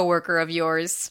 coworker of yours.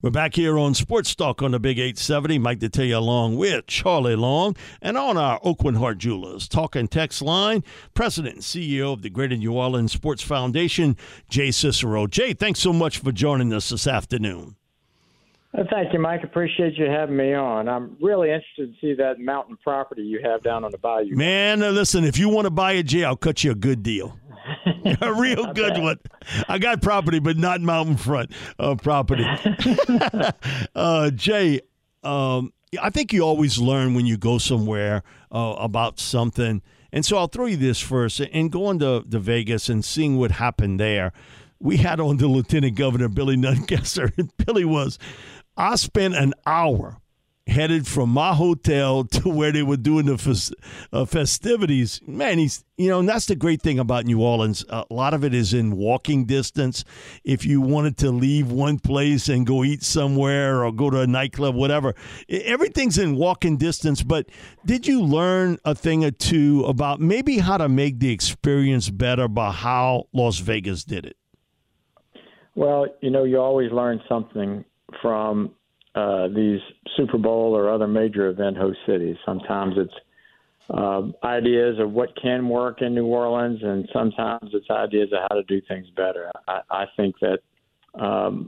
We're back here on Sports Talk on the Big 870. Mike Detail along with Charlie Long and on our Oakland Heart Jewelers talking text line, President and CEO of the Greater New Orleans Sports Foundation, Jay Cicero. Jay, thanks so much for joining us this afternoon. Well, thank you, Mike. Appreciate you having me on. I'm really interested to see that mountain property you have down on the bayou. Man, listen, if you want to buy it, Jay, I'll cut you a good deal. A real good one. I got property, but not mountain front property. Jay, I think you always learn when you go somewhere about something. And so I'll throw you this first. And going to Vegas and seeing what happened there, we had on the Lieutenant Governor, Billy Nungesser. And Billy was, I spent an hour headed from my hotel to where they were doing the festivities. Man, and that's the great thing about New Orleans. A lot of it is in walking distance. If you wanted to leave one place and go eat somewhere or go to a nightclub, whatever, everything's in walking distance. But did you learn a thing or two about maybe how to make the experience better by how Las Vegas did it? Well, you always learn something from these Super Bowl or other major event host cities. Sometimes it's ideas of what can work in New Orleans, and sometimes it's ideas of how to do things better. I think that the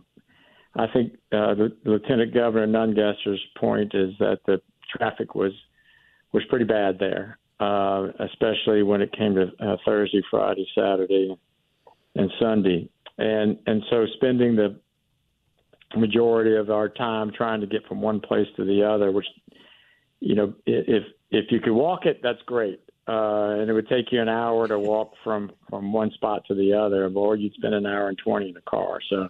Lieutenant Governor Nungesser's point is that the traffic was pretty bad there, especially when it came to Thursday, Friday, Saturday, and Sunday, and so spending the majority of our time trying to get from one place to the other, which, if you could walk it, that's great. And it would take you an hour to walk from one spot to the other, or you'd spend an hour and 20 in the car. So,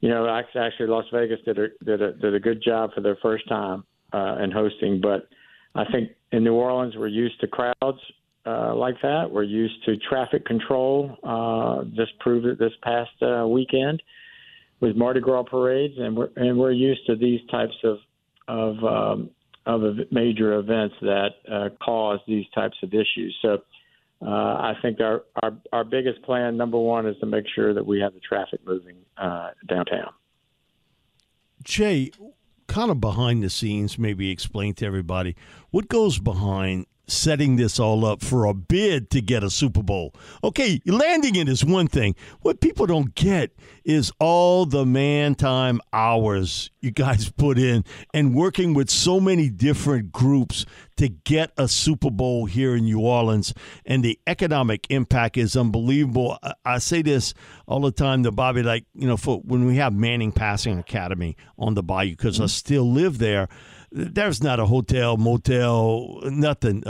actually Las Vegas did a good job for their first time in hosting. But I think in New Orleans, we're used to crowds like that. We're used to traffic control. Just proved it this past weekend with Mardi Gras parades, and we're used to these types of major events that cause these types of issues. So I think our biggest plan, number one, is to make sure that we have the traffic moving downtown. Jay, kind of behind the scenes, maybe explain to everybody what goes behind setting this all up for a bid to get a Super Bowl. Okay, landing it is one thing. What people don't get is all the man-time hours you guys put in and working with so many different groups to get a Super Bowl here in New Orleans, and the economic impact is unbelievable. I say this all the time to Bobby, for when we have Manning Passing Academy on the bayou, because I still live there, there's not a hotel, motel, nothing,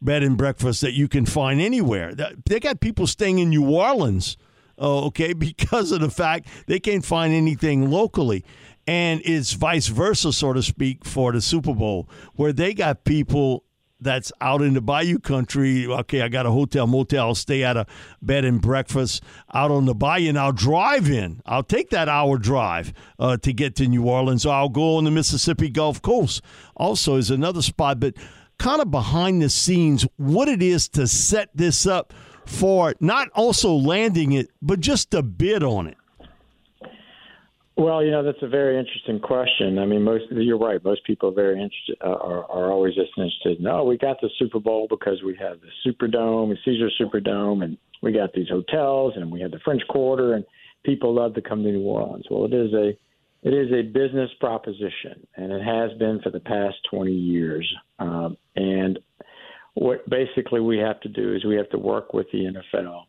bed and breakfast that you can find anywhere. They got people staying in New Orleans, because of the fact they can't find anything locally. And it's vice versa, so to speak, for the Super Bowl, where they got people that's out in the bayou country. Okay, I got a hotel, motel, I'll stay at a bed and breakfast out on the bayou, and I'll drive in. I'll take that hour drive to get to New Orleans. So I'll go on the Mississippi Gulf Coast also is another spot. But kind of behind the scenes, what it is to set this up for not also landing it, but just to bid on it. Well, that's a very interesting question. I mean, you're right. Most people are very interested, are always just interested. No, we got the Super Bowl because we have the Superdome and Caesars Superdome, and we got these hotels, and we had the French Quarter, and people love to come to New Orleans. Well, it is a business proposition, and it has been for the past 20 years. And what basically we have to do is we have to work with the NFL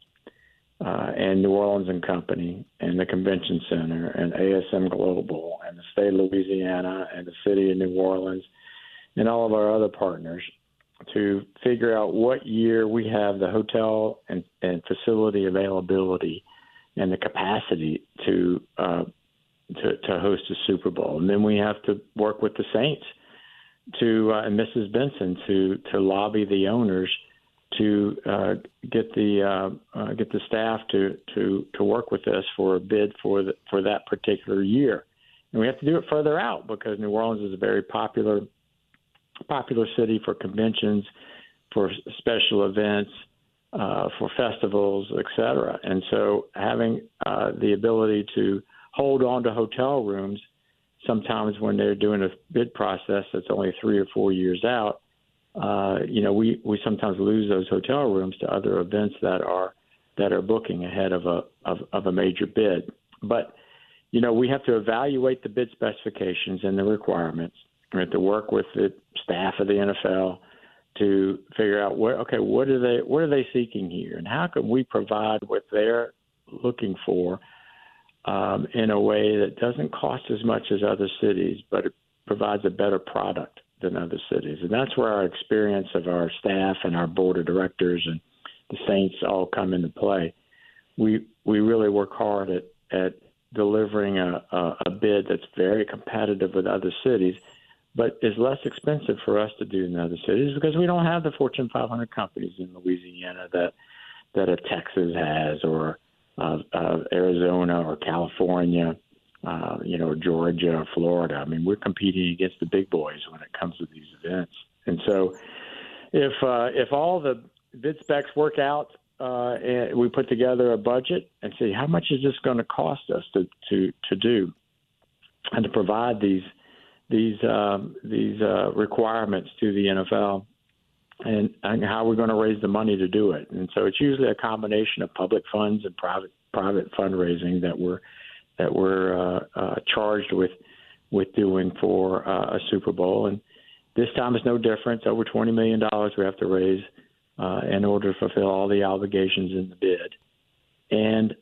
and New Orleans and Company and the Convention Center and ASM Global and the state of Louisiana and the city of New Orleans and all of our other partners to figure out what year we have the hotel and facility availability and the capacity to host a Super Bowl. And then we have to work with the Saints and Mrs. Benson to lobby the owners to get the staff to work with us for a bid for that particular year. And we have to do it further out because New Orleans is a very popular city for conventions, for special events, for festivals, et cetera. And so having the ability to hold on to hotel rooms sometimes when they're doing a bid process that's only 3 or 4 years out, we sometimes lose those hotel rooms to other events that are booking ahead of a major bid. But, we have to evaluate the bid specifications and the requirements. We have to work with the staff of the NFL to figure out what are they seeking here, and how can we provide what they're looking for in a way that doesn't cost as much as other cities, but it provides a better product than other cities. And that's where our experience of our staff and our board of directors and the Saints all come into play. We really work hard at delivering a bid that's very competitive with other cities, but is less expensive for us to do in other cities because we don't have the Fortune 500 companies in Louisiana that a Texas has, or Arizona or California, Georgia or Florida. I mean, we're competing against the big boys when it comes to these events. And so if all the bid specs work out, and we put together a budget and say, how much is this going to cost us to do and to provide these requirements to the NFL, and how we're going to raise the money to do it. And so it's usually a combination of public funds and private fundraising that we're charged with doing for a Super Bowl. And this time is no different. Over $20 million we have to raise in order to fulfill all the obligations in the bid. And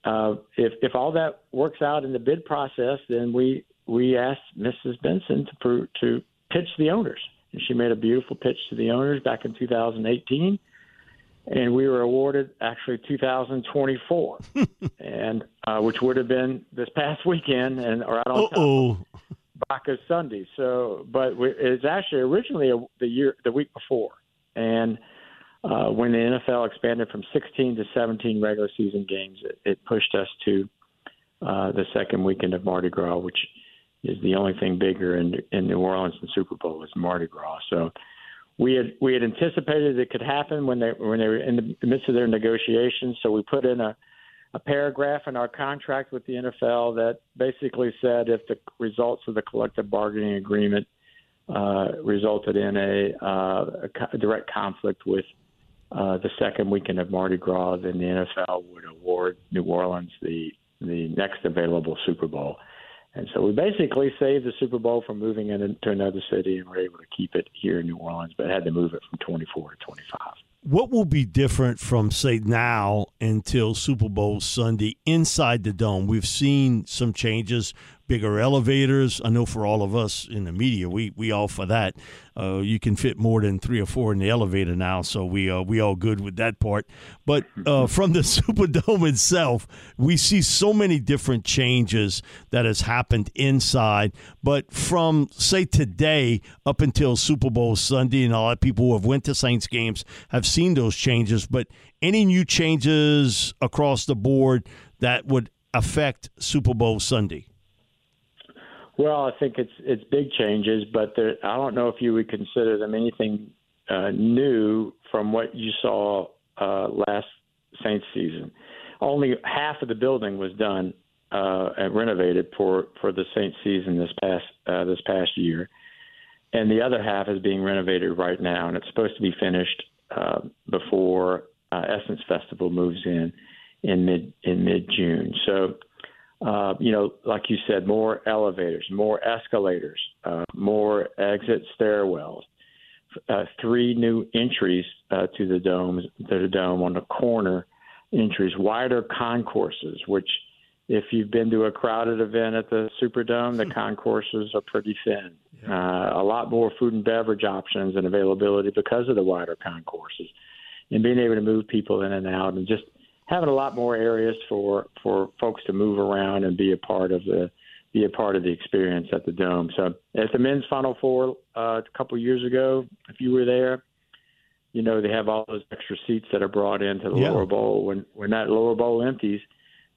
if all that works out in the bid process, then we asked Mrs. Benson to pitch the owners. And she made a beautiful pitch to the owners back in 2018. And we were awarded actually 2024, and which would have been this past weekend and right on top of Bacchus Sunday. So, but it's actually originally the week before. And when the NFL expanded from 16 to 17 regular season games, it pushed us to the second weekend of Mardi Gras, which is the only thing bigger in New Orleans than Super Bowl is Mardi Gras. So we had anticipated it could happen when they were in the midst of their negotiations. So we put in a paragraph in our contract with the NFL that basically said if the results of the collective bargaining agreement resulted in a direct conflict with the second weekend of Mardi Gras, then the NFL would award New Orleans the next available Super Bowl. And so we basically saved the Super Bowl from moving into another city, and we're able to keep it here in New Orleans, but had to move it from 24 to 25. What will be different from, say, now until Super Bowl Sunday inside the Dome? We've seen some changes, bigger elevators. I know for all of us in the media, we all for that. You can fit more than 3 or 4 in the elevator now, so we all good with that part. But from the Superdome itself, we see so many different changes that has happened inside. But from, say, today up until Super Bowl Sunday, and a lot of people who have went to Saints games have seen those changes, but any new changes across the board that would affect Super Bowl Sunday? Well, I think it's big changes, but I don't know if you would consider them anything new from what you saw last Saints season. Only half of the building was done and renovated for the Saints season this past year, and the other half is being renovated right now, and it's supposed to be finished before Essence Festival moves in mid June. So Like you said, more elevators, more escalators, more exit stairwells, three new entries to the dome on the corner entries, wider concourses, which if you've been to a crowded event at the Superdome, the concourses are pretty thin. Yeah. A lot more food and beverage options and availability because of the wider concourses, and being able to move people in and out, and just having a lot more areas for folks to move around and be a part of the experience at the Dome. So at the men's Final Four a couple of years ago, if you were there, you know, they have all those extra seats that are brought into the lower bowl. When that lower bowl empties,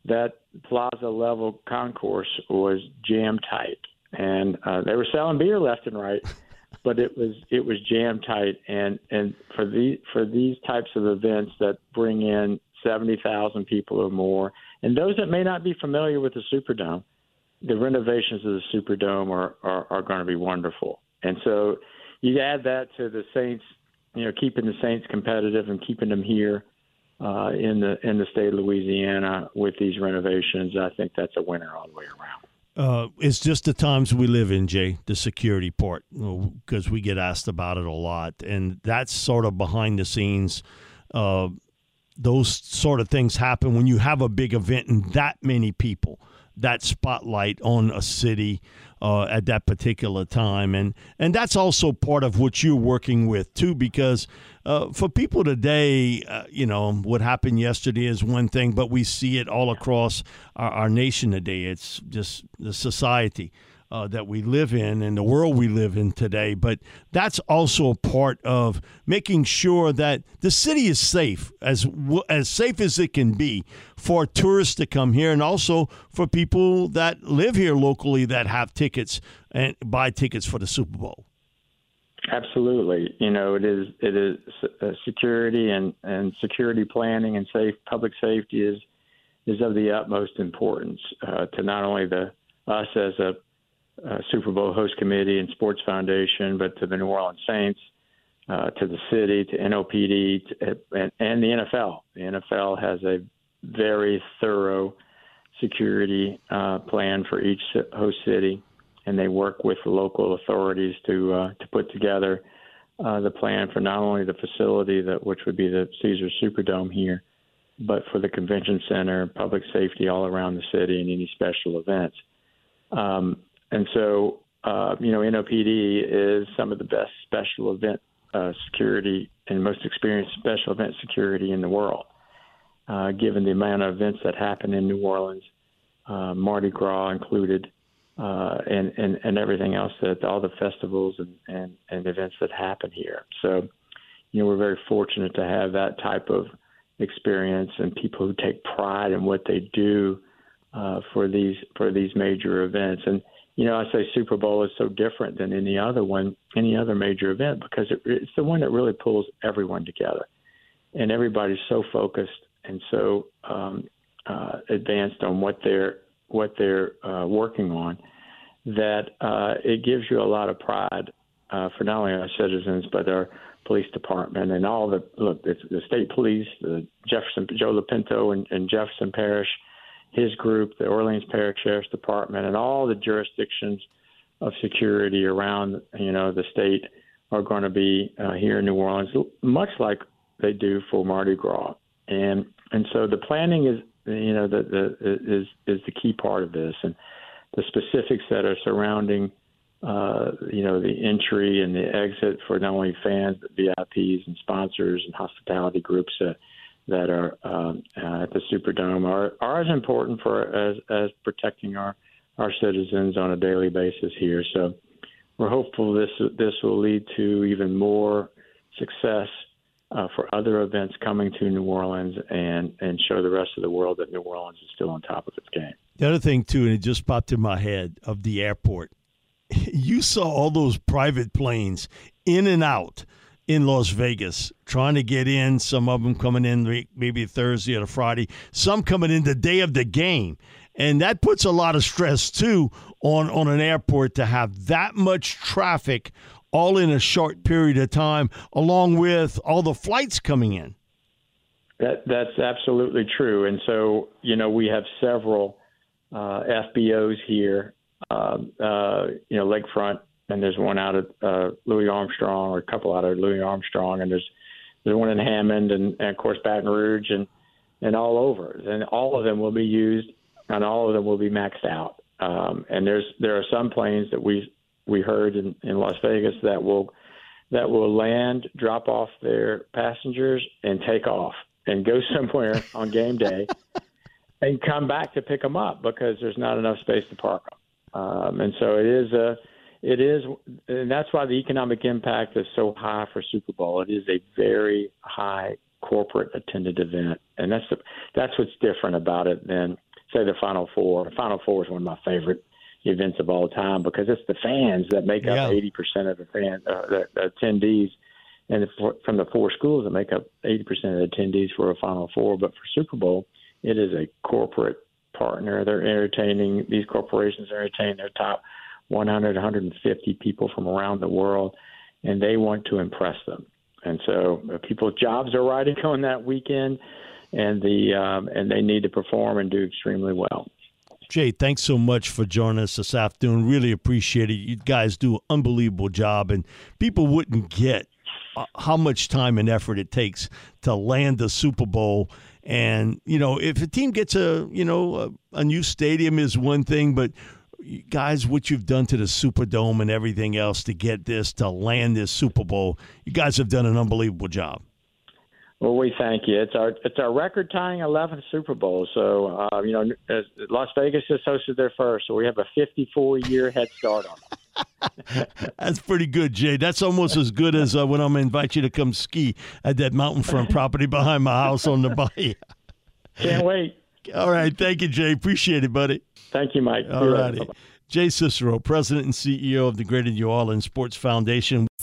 that plaza level concourse was jam tight, and they were selling beer left and right, but it was jam tight. And for these types of events that bring in 70,000 people or more, and those that may not be familiar with the Superdome, the renovations of the Superdome are going to be wonderful. And so you add that to the Saints, you know, keeping the Saints competitive and keeping them here in the state of Louisiana with these renovations. I think that's a winner all the way around. It's just the times we live in, Jay, the security part, because we get asked about it a lot, and that's sort of behind the scenes. Those sort of things happen when you have a big event and that many people, that spotlight on a city at that particular time. And that's also part of what you're working with, too, because for people today, what happened yesterday is one thing, but we see it all across our nation today. It's just the society that we live in and the world we live in today. But that's also a part of making sure that the city is safe, as safe as it can be for tourists to come here, and also for people that live here locally that have tickets and buy tickets for the Super Bowl. Absolutely. You know, it is security and security planning and public safety is of the utmost importance to not only us as a Super Bowl host committee and sports foundation, but to the New Orleans Saints, to the city, to NOPD, and the NFL. The NFL has a very thorough security plan for each host city, and they work with the local authorities to put together the plan for not only the facility, which would be the Caesars Superdome here, but for the convention center, public safety all around the city, and any special events. And so, NOPD is some of the best special event security and most experienced special event security in the world. Given the amount of events that happen in New Orleans, Mardi Gras included, and everything else, that all the festivals and events that happen here. So, we're very fortunate to have that type of experience and people who take pride in what they do for these major events. And I say Super Bowl is so different than any other major event, because it's the one that really pulls everyone together, and everybody's so focused and so advanced on what they're working on, that it gives you a lot of pride for not only our citizens but our police department and all the state police, the Jefferson Joe Lepinto and Jefferson Parish, his group, the Orleans Parish Sheriff's Department, and all the jurisdictions of security around, the state are going to be here in New Orleans, much like they do for Mardi Gras. And so the planning is, is the key part of this, and the specifics that are surrounding, the entry and the exit for not only fans, but VIPs and sponsors and hospitality groups that are at the Superdome are as important as protecting our citizens on a daily basis here. So we're hopeful this will lead to even more success for other events coming to New Orleans, and show the rest of the world that New Orleans is still on top of its game. The other thing, too, and it just popped in my head, of the airport. You saw all those private planes in and out in Las Vegas, trying to get in, some of them coming in maybe Thursday or Friday, some coming in the day of the game. And that puts a lot of stress, too, on an airport to have that much traffic all in a short period of time, along with all the flights coming in. That's absolutely true. And so, we have several FBOs here, Lakefront, and there's one out at Louis Armstrong, or a couple out at Louis Armstrong, and there's one in Hammond, and of course Baton Rouge, and all over. And all of them will be used, and all of them will be maxed out. And there are some planes that we heard in Las Vegas that will land, drop off their passengers, and take off and go somewhere on game day, and come back to pick them up because there's not enough space to park them. And so it is, and that's why the economic impact is so high for Super Bowl. It is a very high corporate attended event, and that's what's different about it than, say, the Final Four. The Final Four is one of my favorite events of all time because it's the fans that make up 80% of the attendees, and from the four schools that make up 80% of the attendees for a Final Four. But for Super Bowl, it is a corporate partner. These corporations entertain their top 100, 150 people from around the world, and they want to impress them. And so people's jobs are riding on that weekend, and they need to perform and do extremely well. Jay, thanks so much for joining us this afternoon. Really appreciate it. You guys do an unbelievable job, and people wouldn't get how much time and effort it takes to land the Super Bowl. And, if a team gets a new stadium is one thing, but guys, what you've done to the Superdome and everything else to land this Super Bowl, you guys have done an unbelievable job. Well, we thank you. It's our record-tying 11th Super Bowl. So, Las Vegas just hosted their first, so we have a 54-year head start on them. That's pretty good, Jay. That's almost as good as when I'm going to invite you to come ski at that mountain front property behind my house on the bayou. Can't wait. All right. Thank you, Jay. Appreciate it, buddy. Thank you, Mike. All righty. Jay Cicero, President and CEO of the Greater New Orleans Sports Foundation.